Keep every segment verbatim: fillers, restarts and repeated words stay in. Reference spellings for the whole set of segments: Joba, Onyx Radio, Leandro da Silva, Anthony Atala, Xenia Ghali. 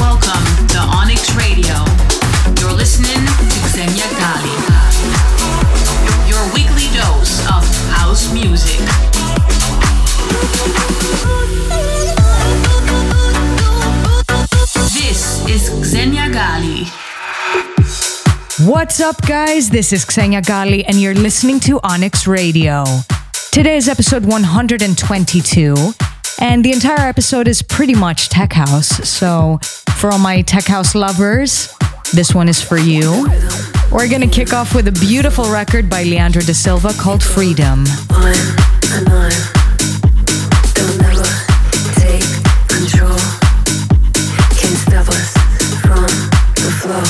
Welcome to Onyx Radio. You're listening to Xenia Ghali. Your weekly dose of house music. This is Xenia Ghali. What's up, guys? This is Xenia Ghali, and you're listening to Onyx Radio. Today is episode one hundred twenty-two, and the entire episode is pretty much tech house. So, for all my tech house lovers, this one is for you. We're gonna kick off with a beautiful record by Leandro da Silva called Freedom. On and on. Don't ever take control. Stop us from the flow.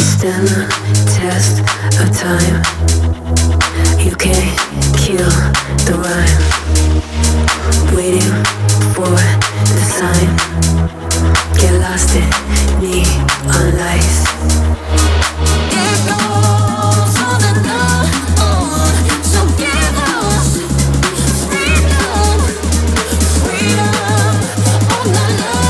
Stand the test of time. You can't kill the rhyme. Waiting for the sign. Get lost in neon lights. It goes on and on. So give us freedom. Freedom on the love.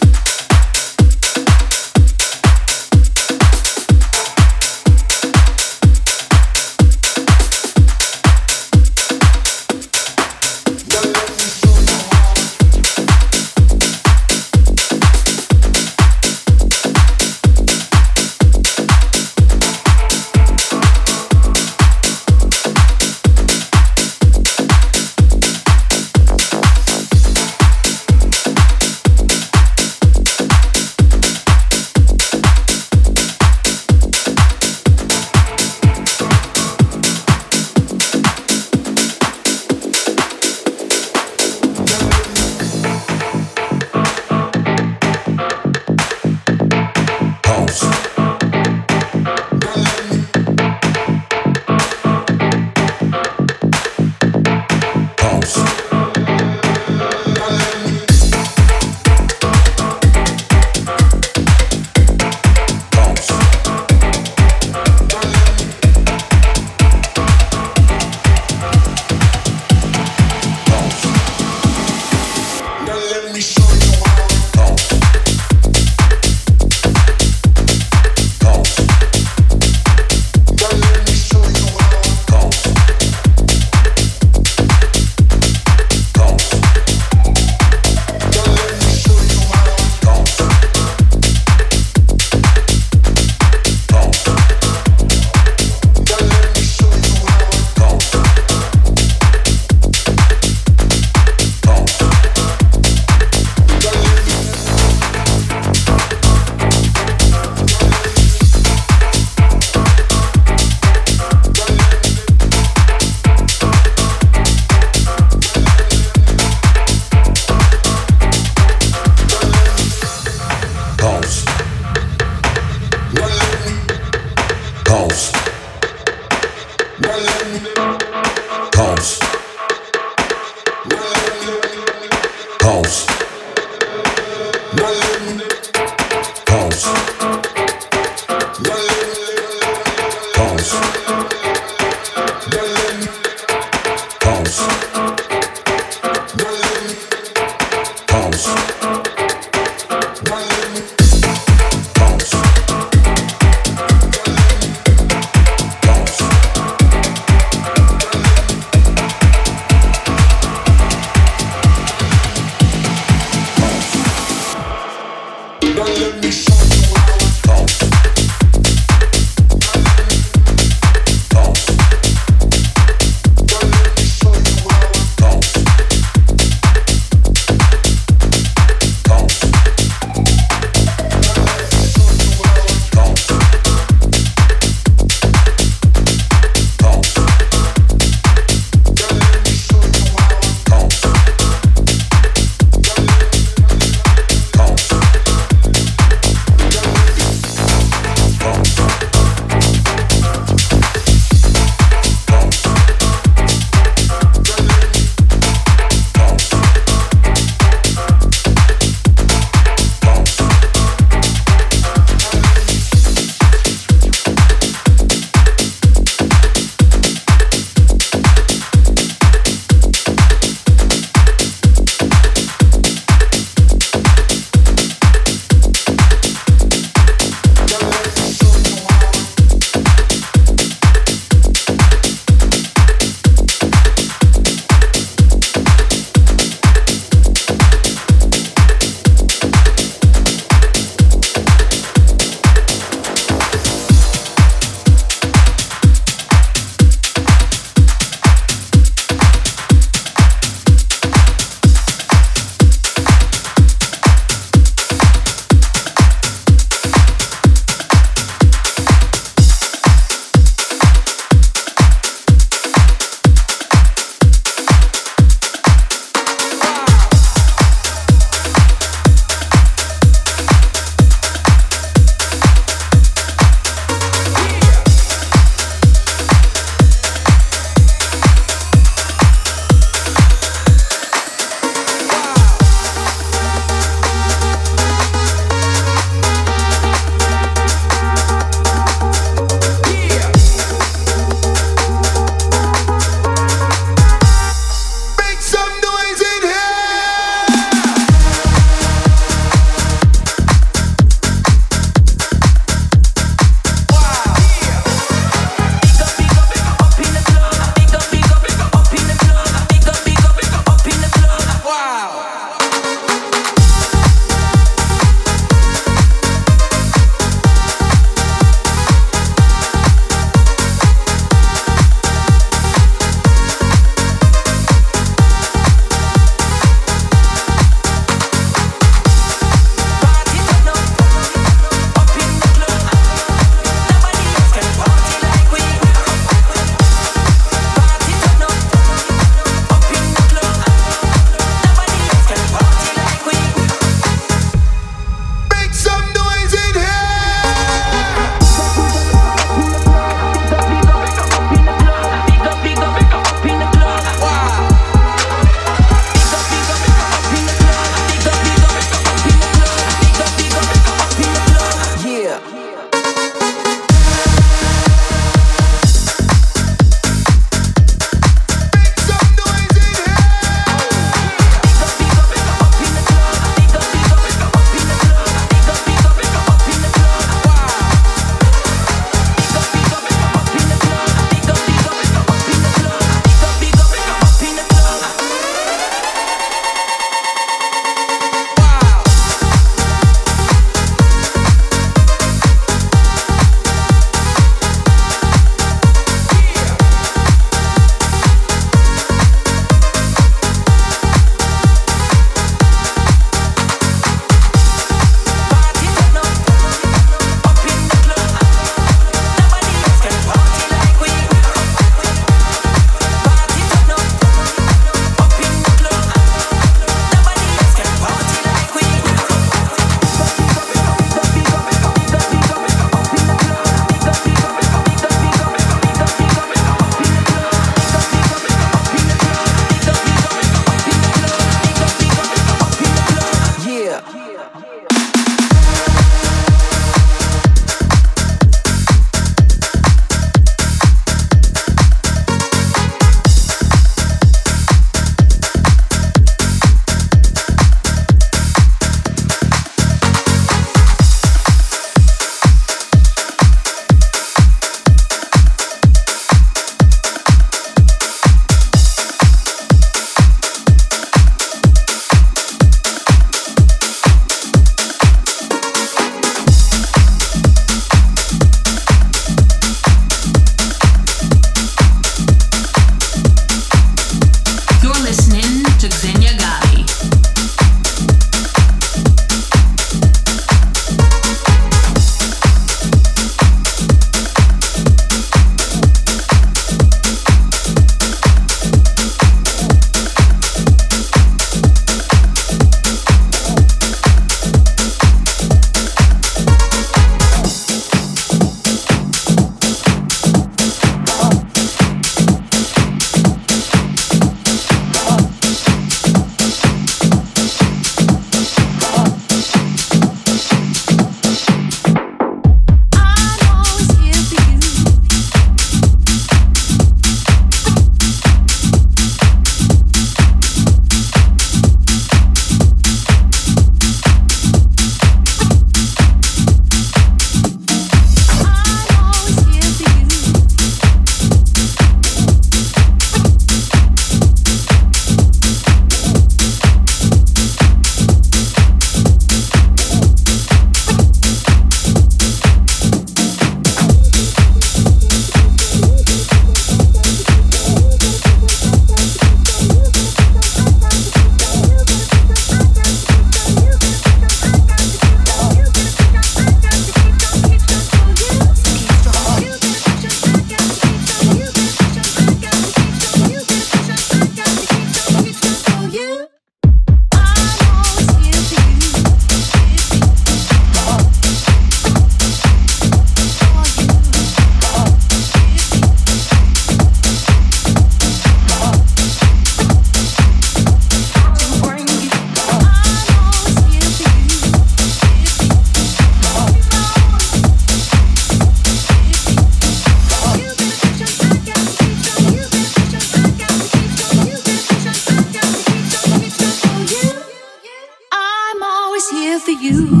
here for you.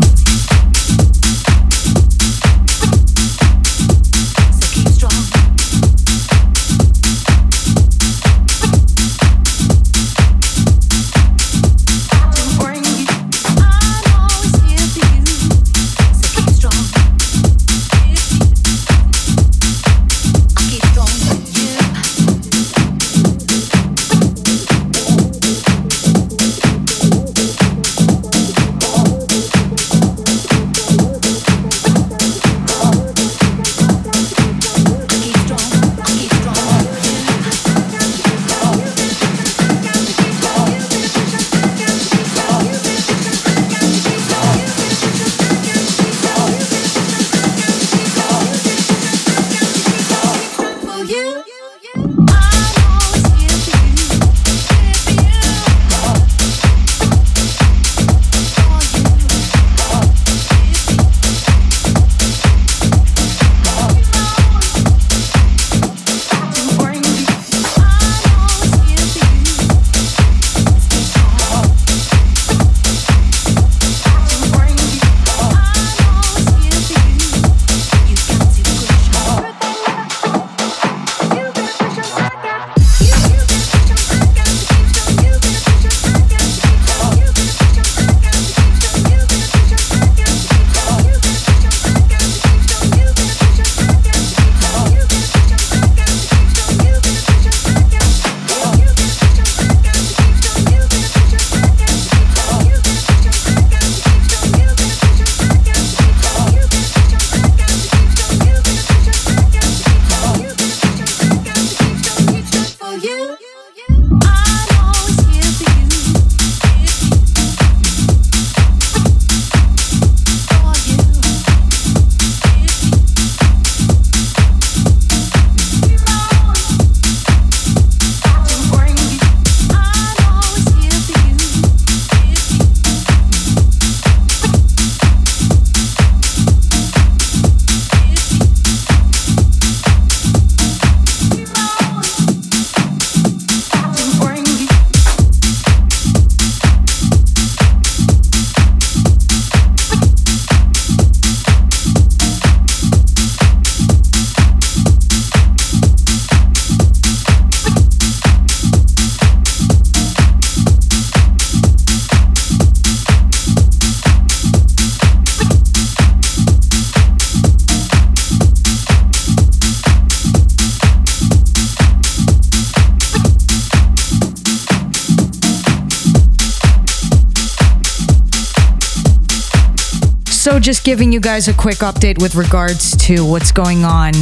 Just giving you guys a quick update with regards to what's going on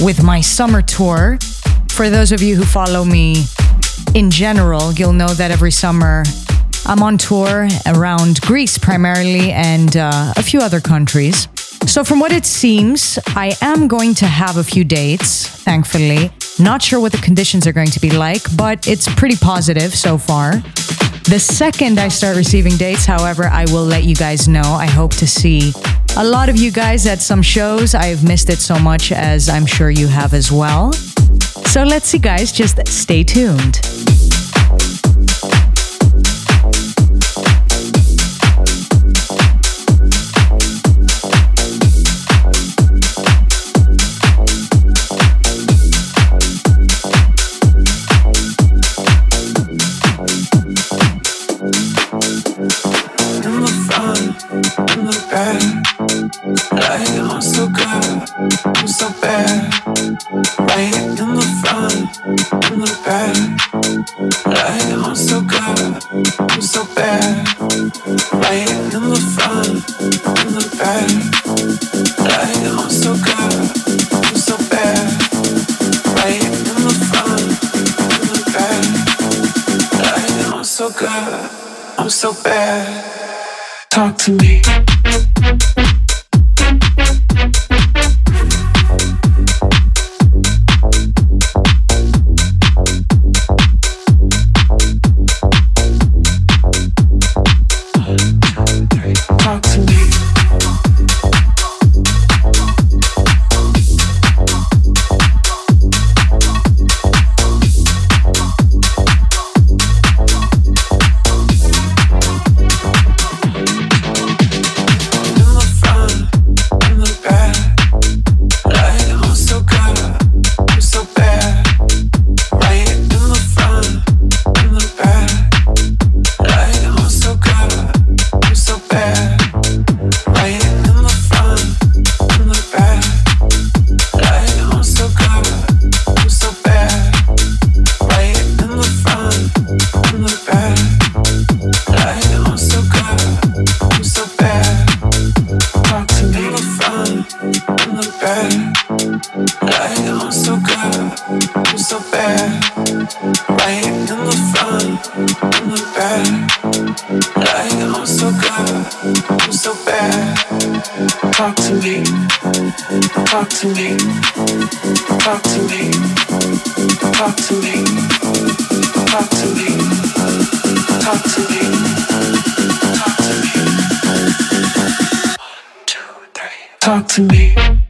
with my summer tour. For those of you who follow me in general, you'll know that every summer I'm on tour around Greece primarily and uh, a few other countries. So from what it seems, I am going to have a few dates, thankfully. Not sure what the conditions are going to be like, but it's pretty positive so far. The second I start receiving dates, however, I will let you guys know. I hope to see a lot of you guys at some shows. I've missed it so much, as I'm sure you have as well. So let's see, guys. Just stay tuned. I'm so bad. Talk to me. Talk to me. Talk to me. Talk to me. Talk to me. Talk to me. Talk to me. One, two, three. Talk to me. Talk to me.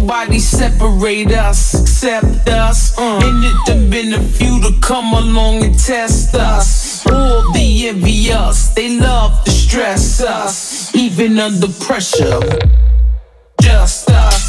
nobody separate us except us. Uh. And it done been a few to come along and test us. All the envious, they love to stress us, even under pressure. Just us.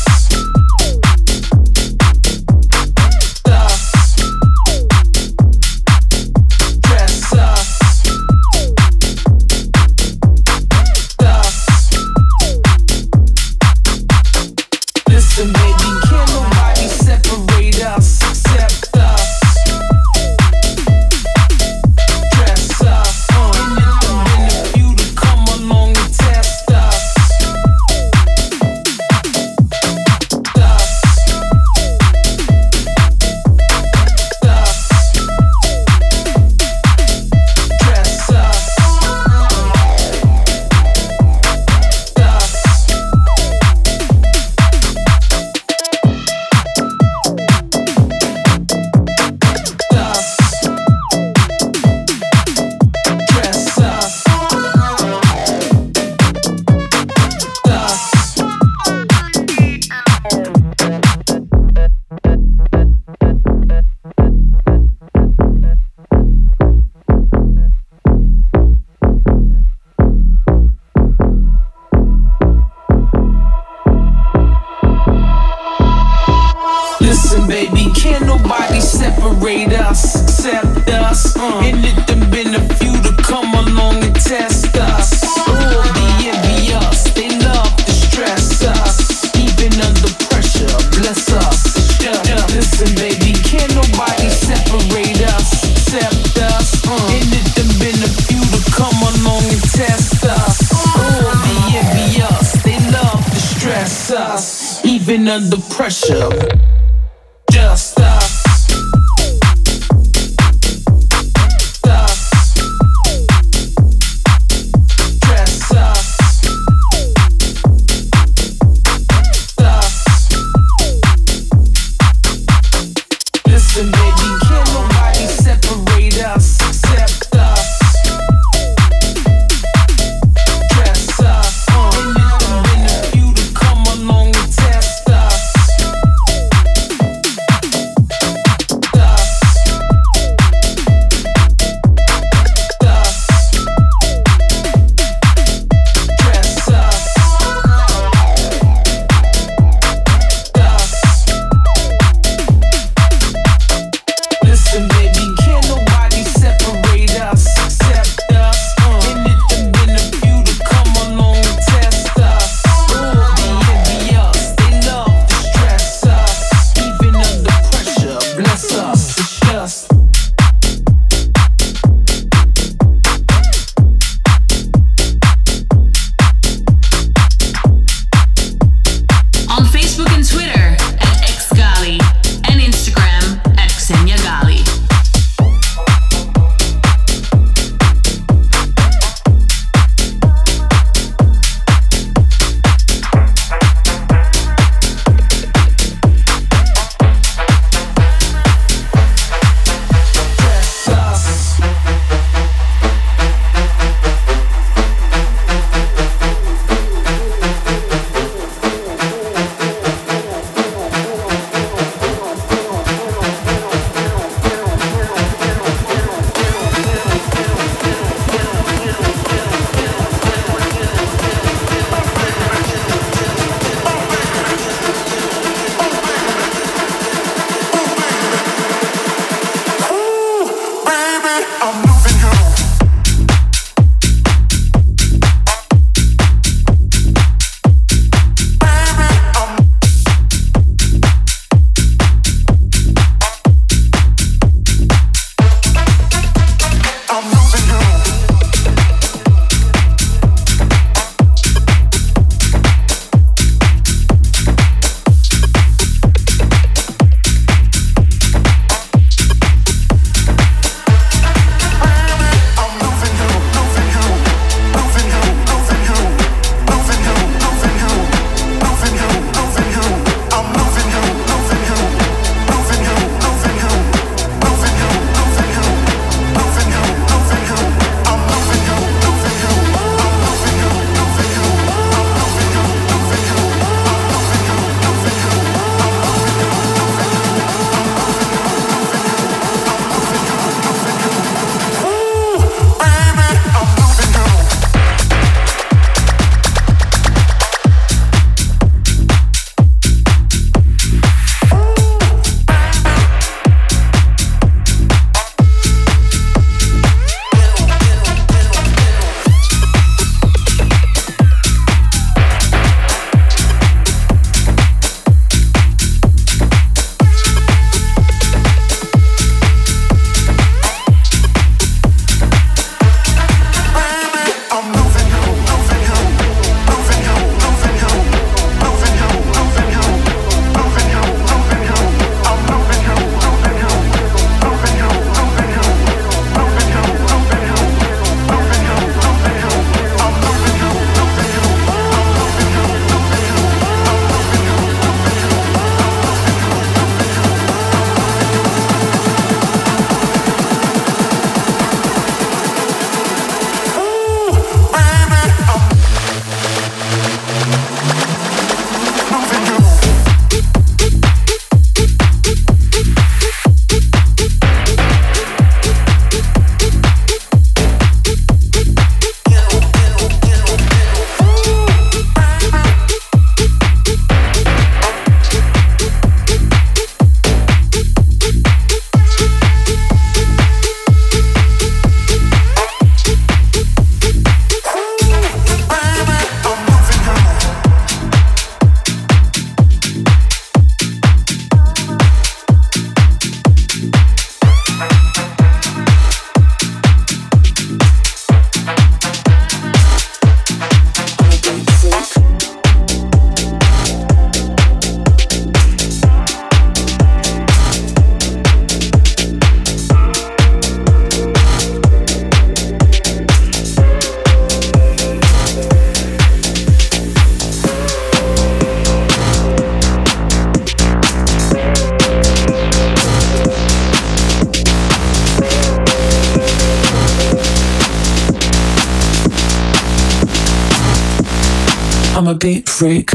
I'm a beat freak.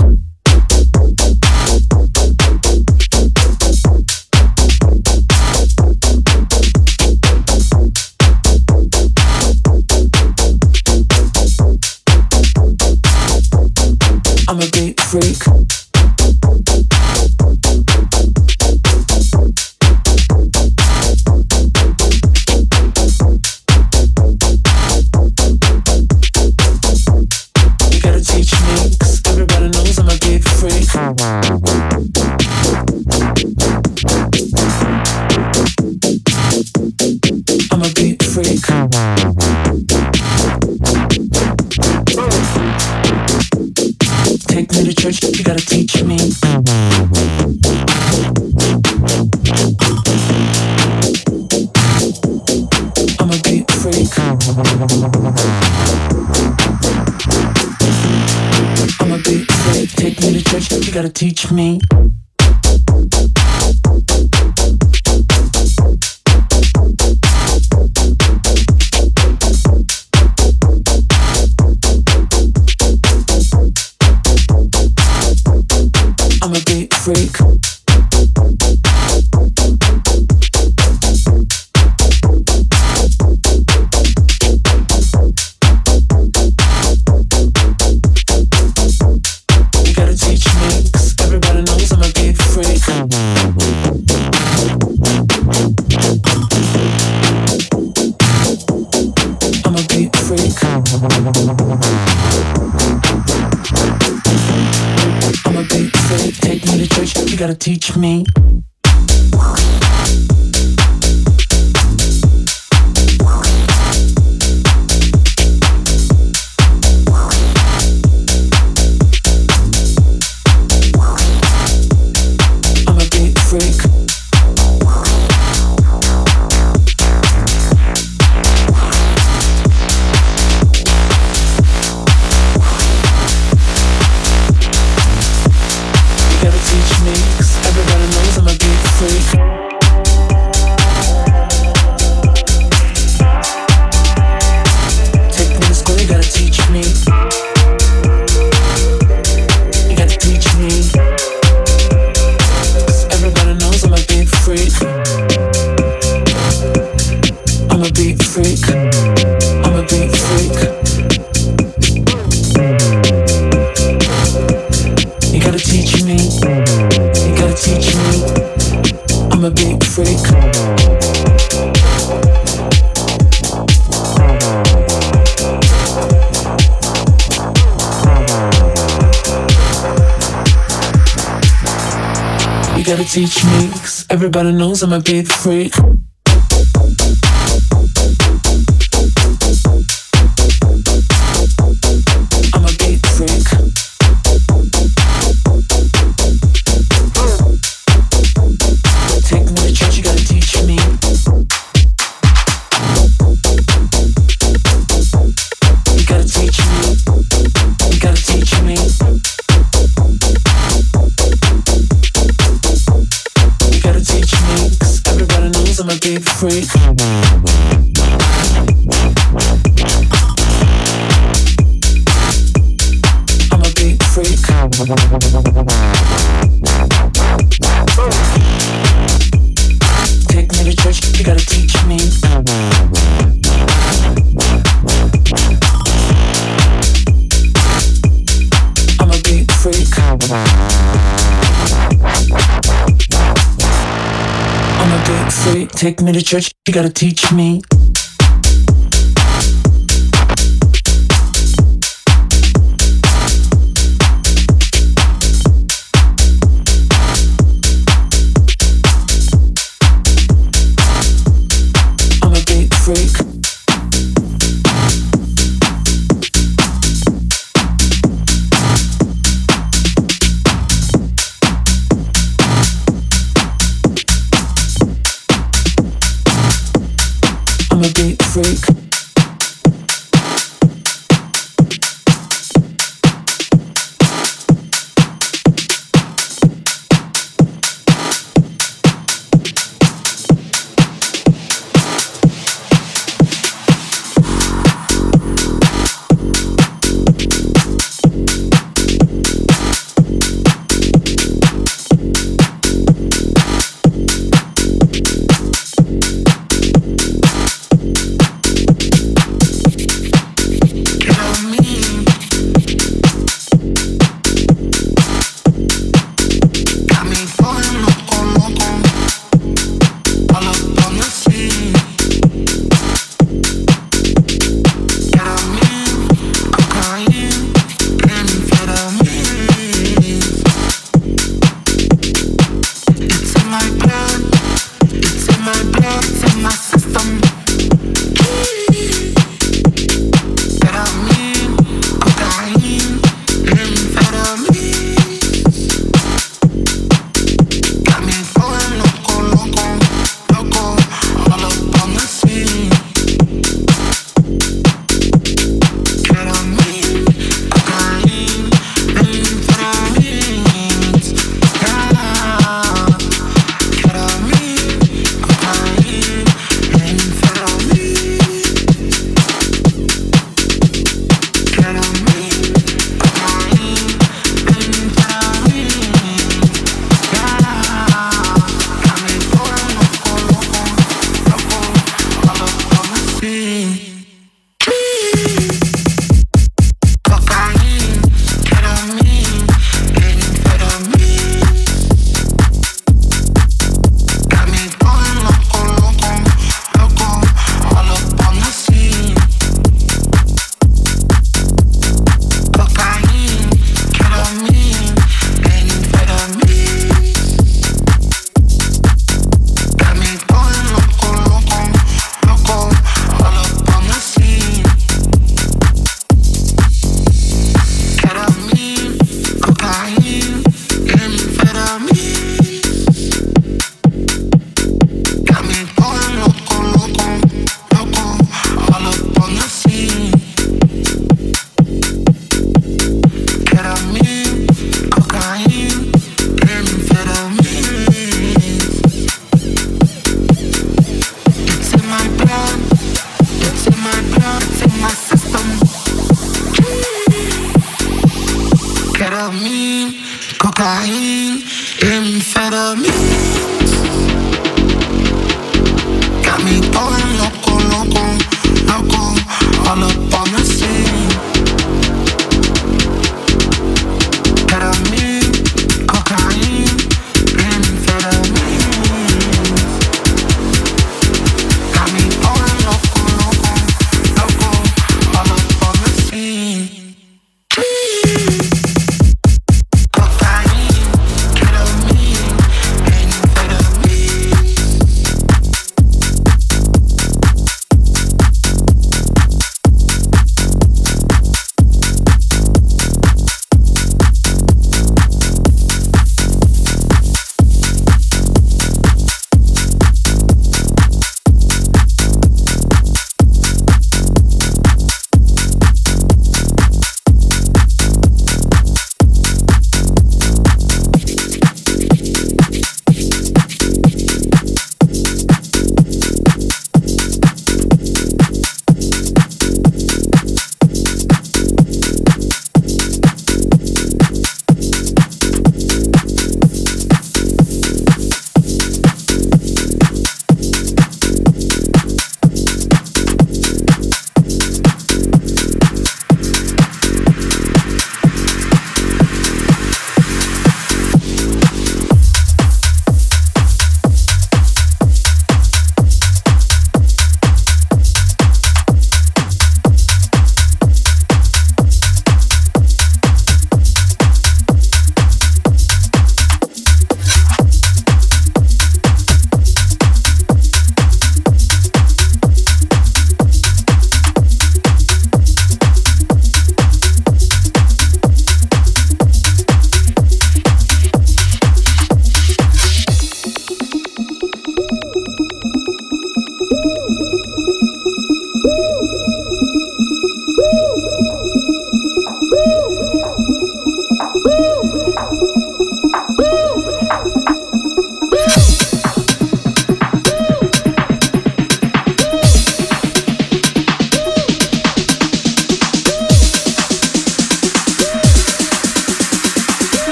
I'm a beat freak. Gotta teach me. I'm a beat freak. Gotta teach me. Teach me, 'cause everybody knows I'm a beat freak. Take me to church, you gotta teach me. I'm a beat freak.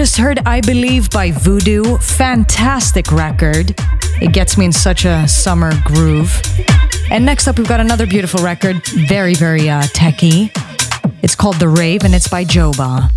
just heard I Believe by Voodoo. Fantastic record. It gets me in such a summer groove. And next up, we've got another beautiful record. Very, very uh, techie. It's called The Rave, and it's by Joba.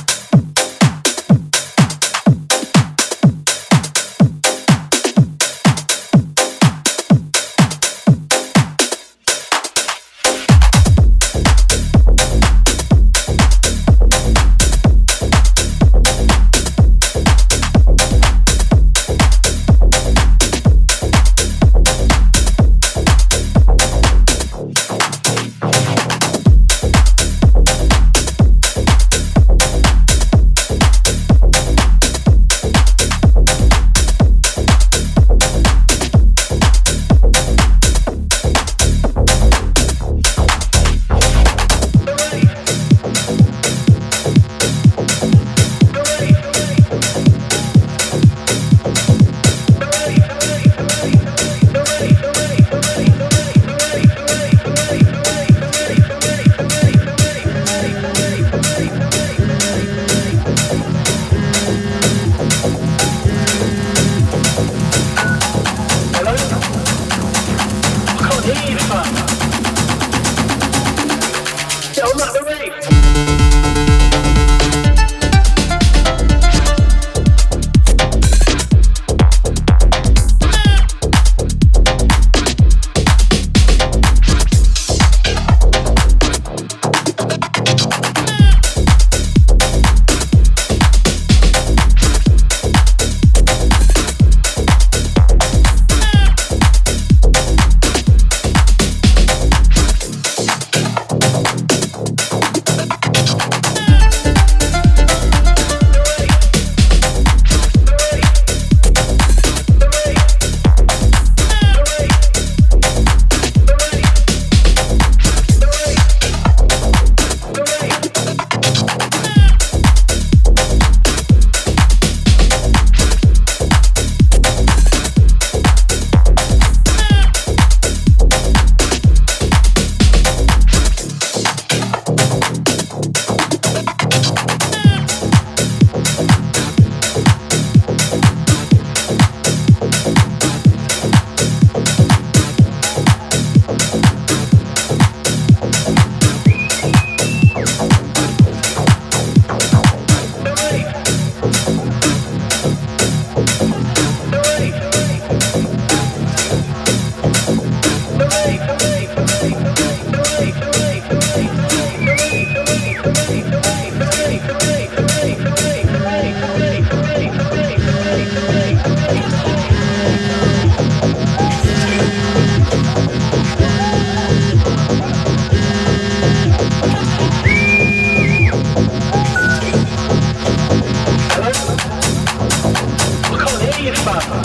All right.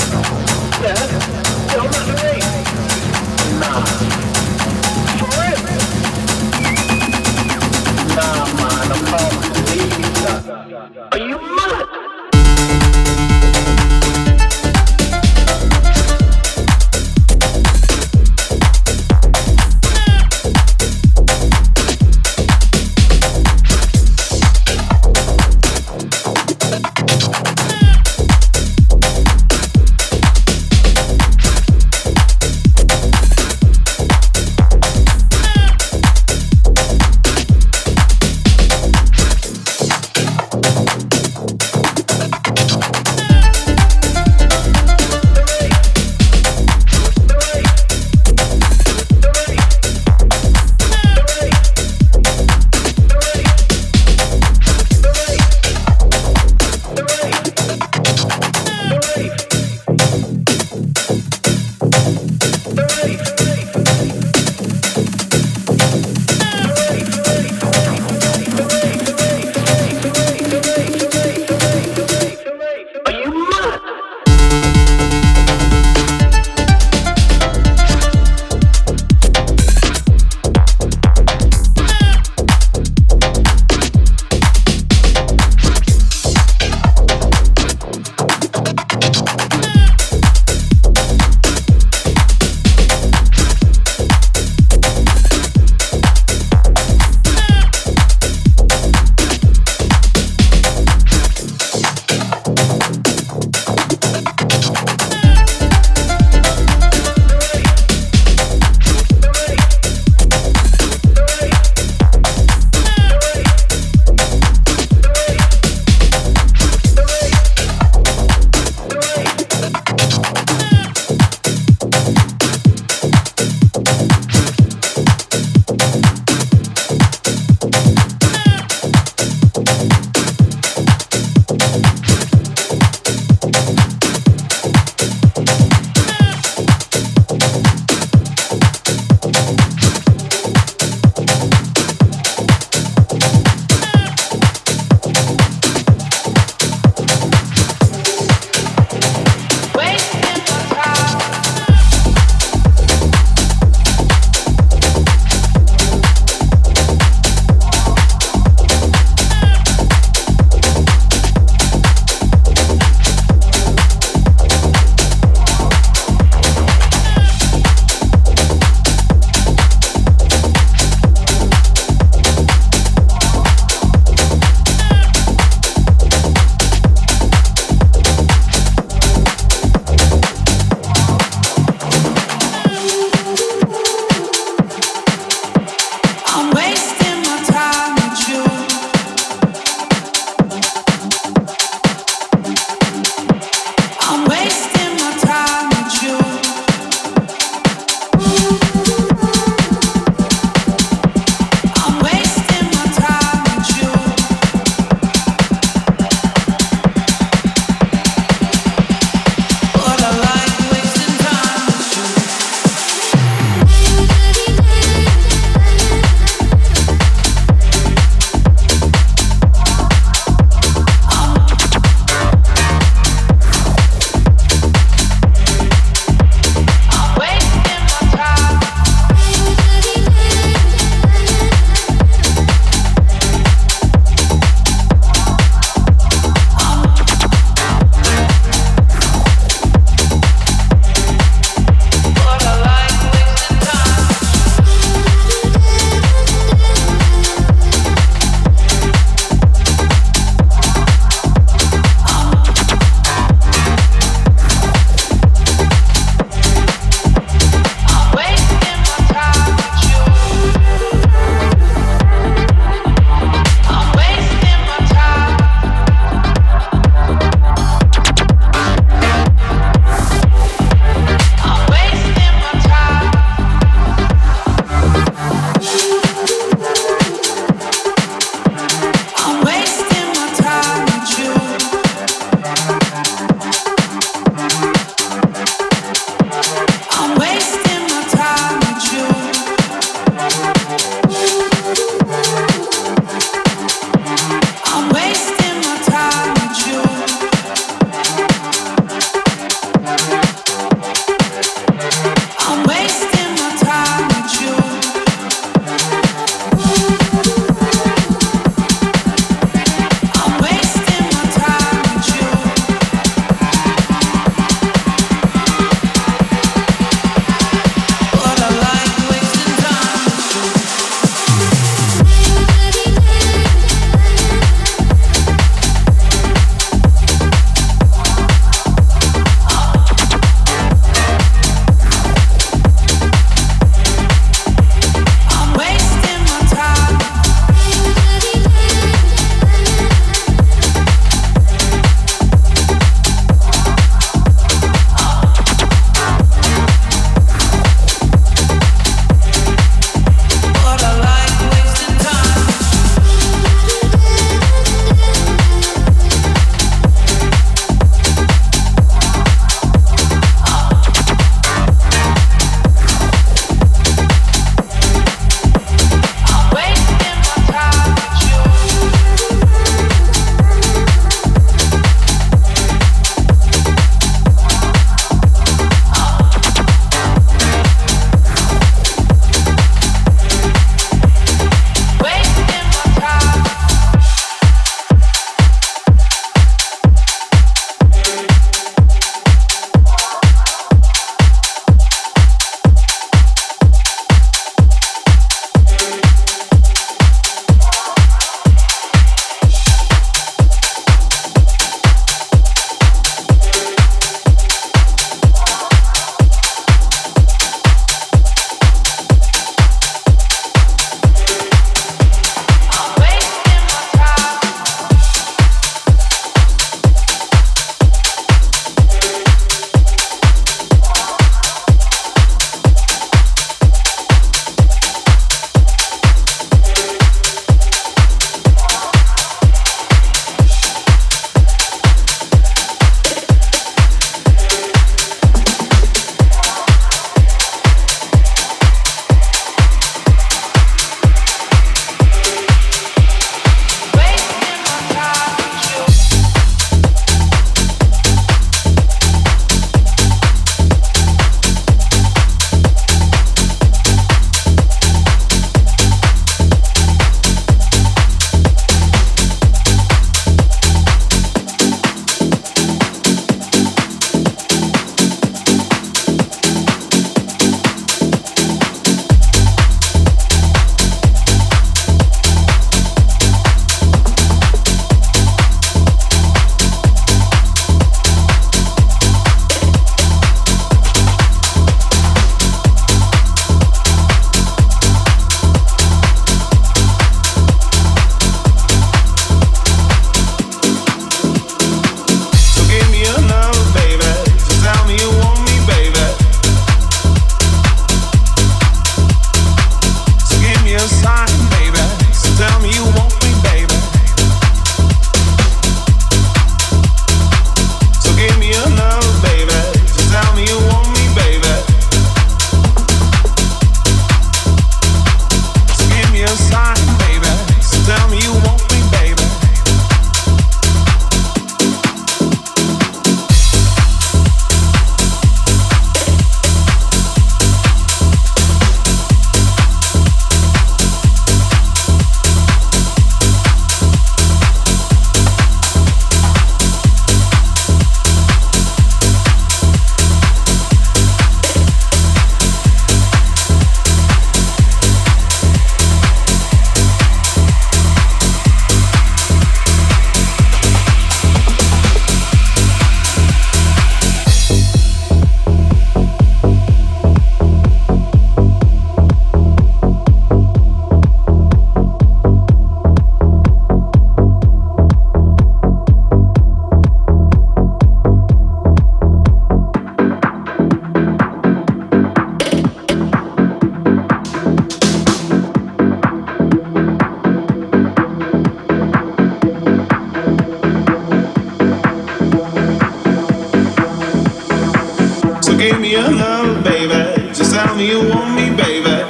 me your love, baby. Just tell me you want me, baby.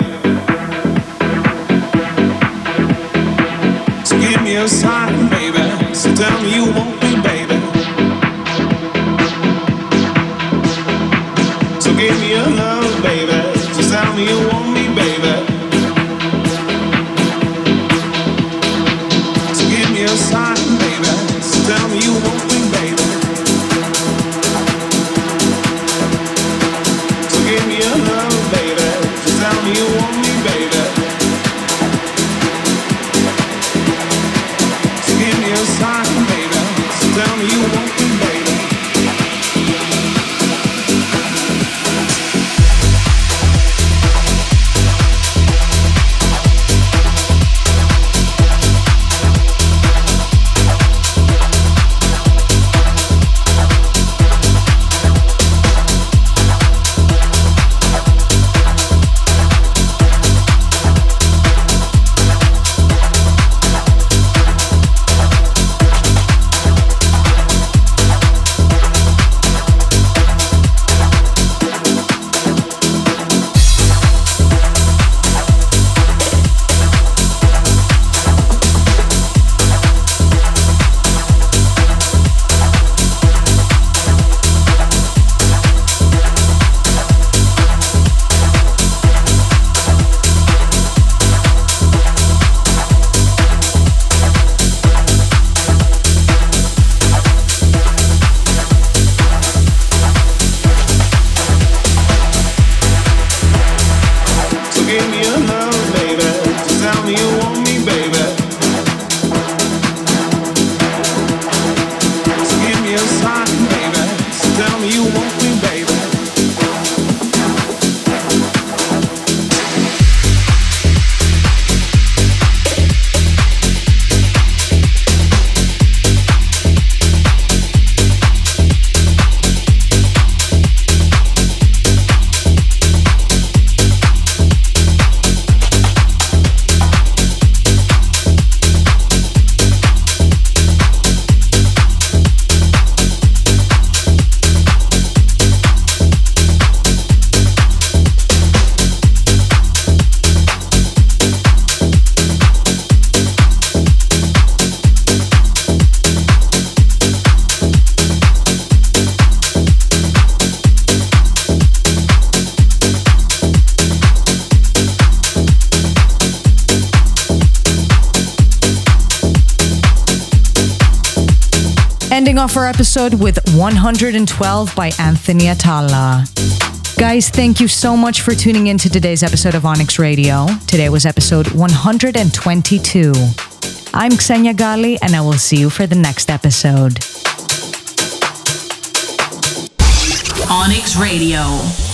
So give me a sign, baby. So tell me you want me, baby. So give me your love, baby. Just tell me you want me, baby. So give me a sign, baby. So tell me you want me, baby. Ending off our episode with one hundred twelve by Anthony Atala. Guys, thank you so much for tuning in to today's episode of Onyx Radio. Today was episode one hundred twenty-two. I'm Xenia Ghali, and I will see you for the next episode. Onyx Radio.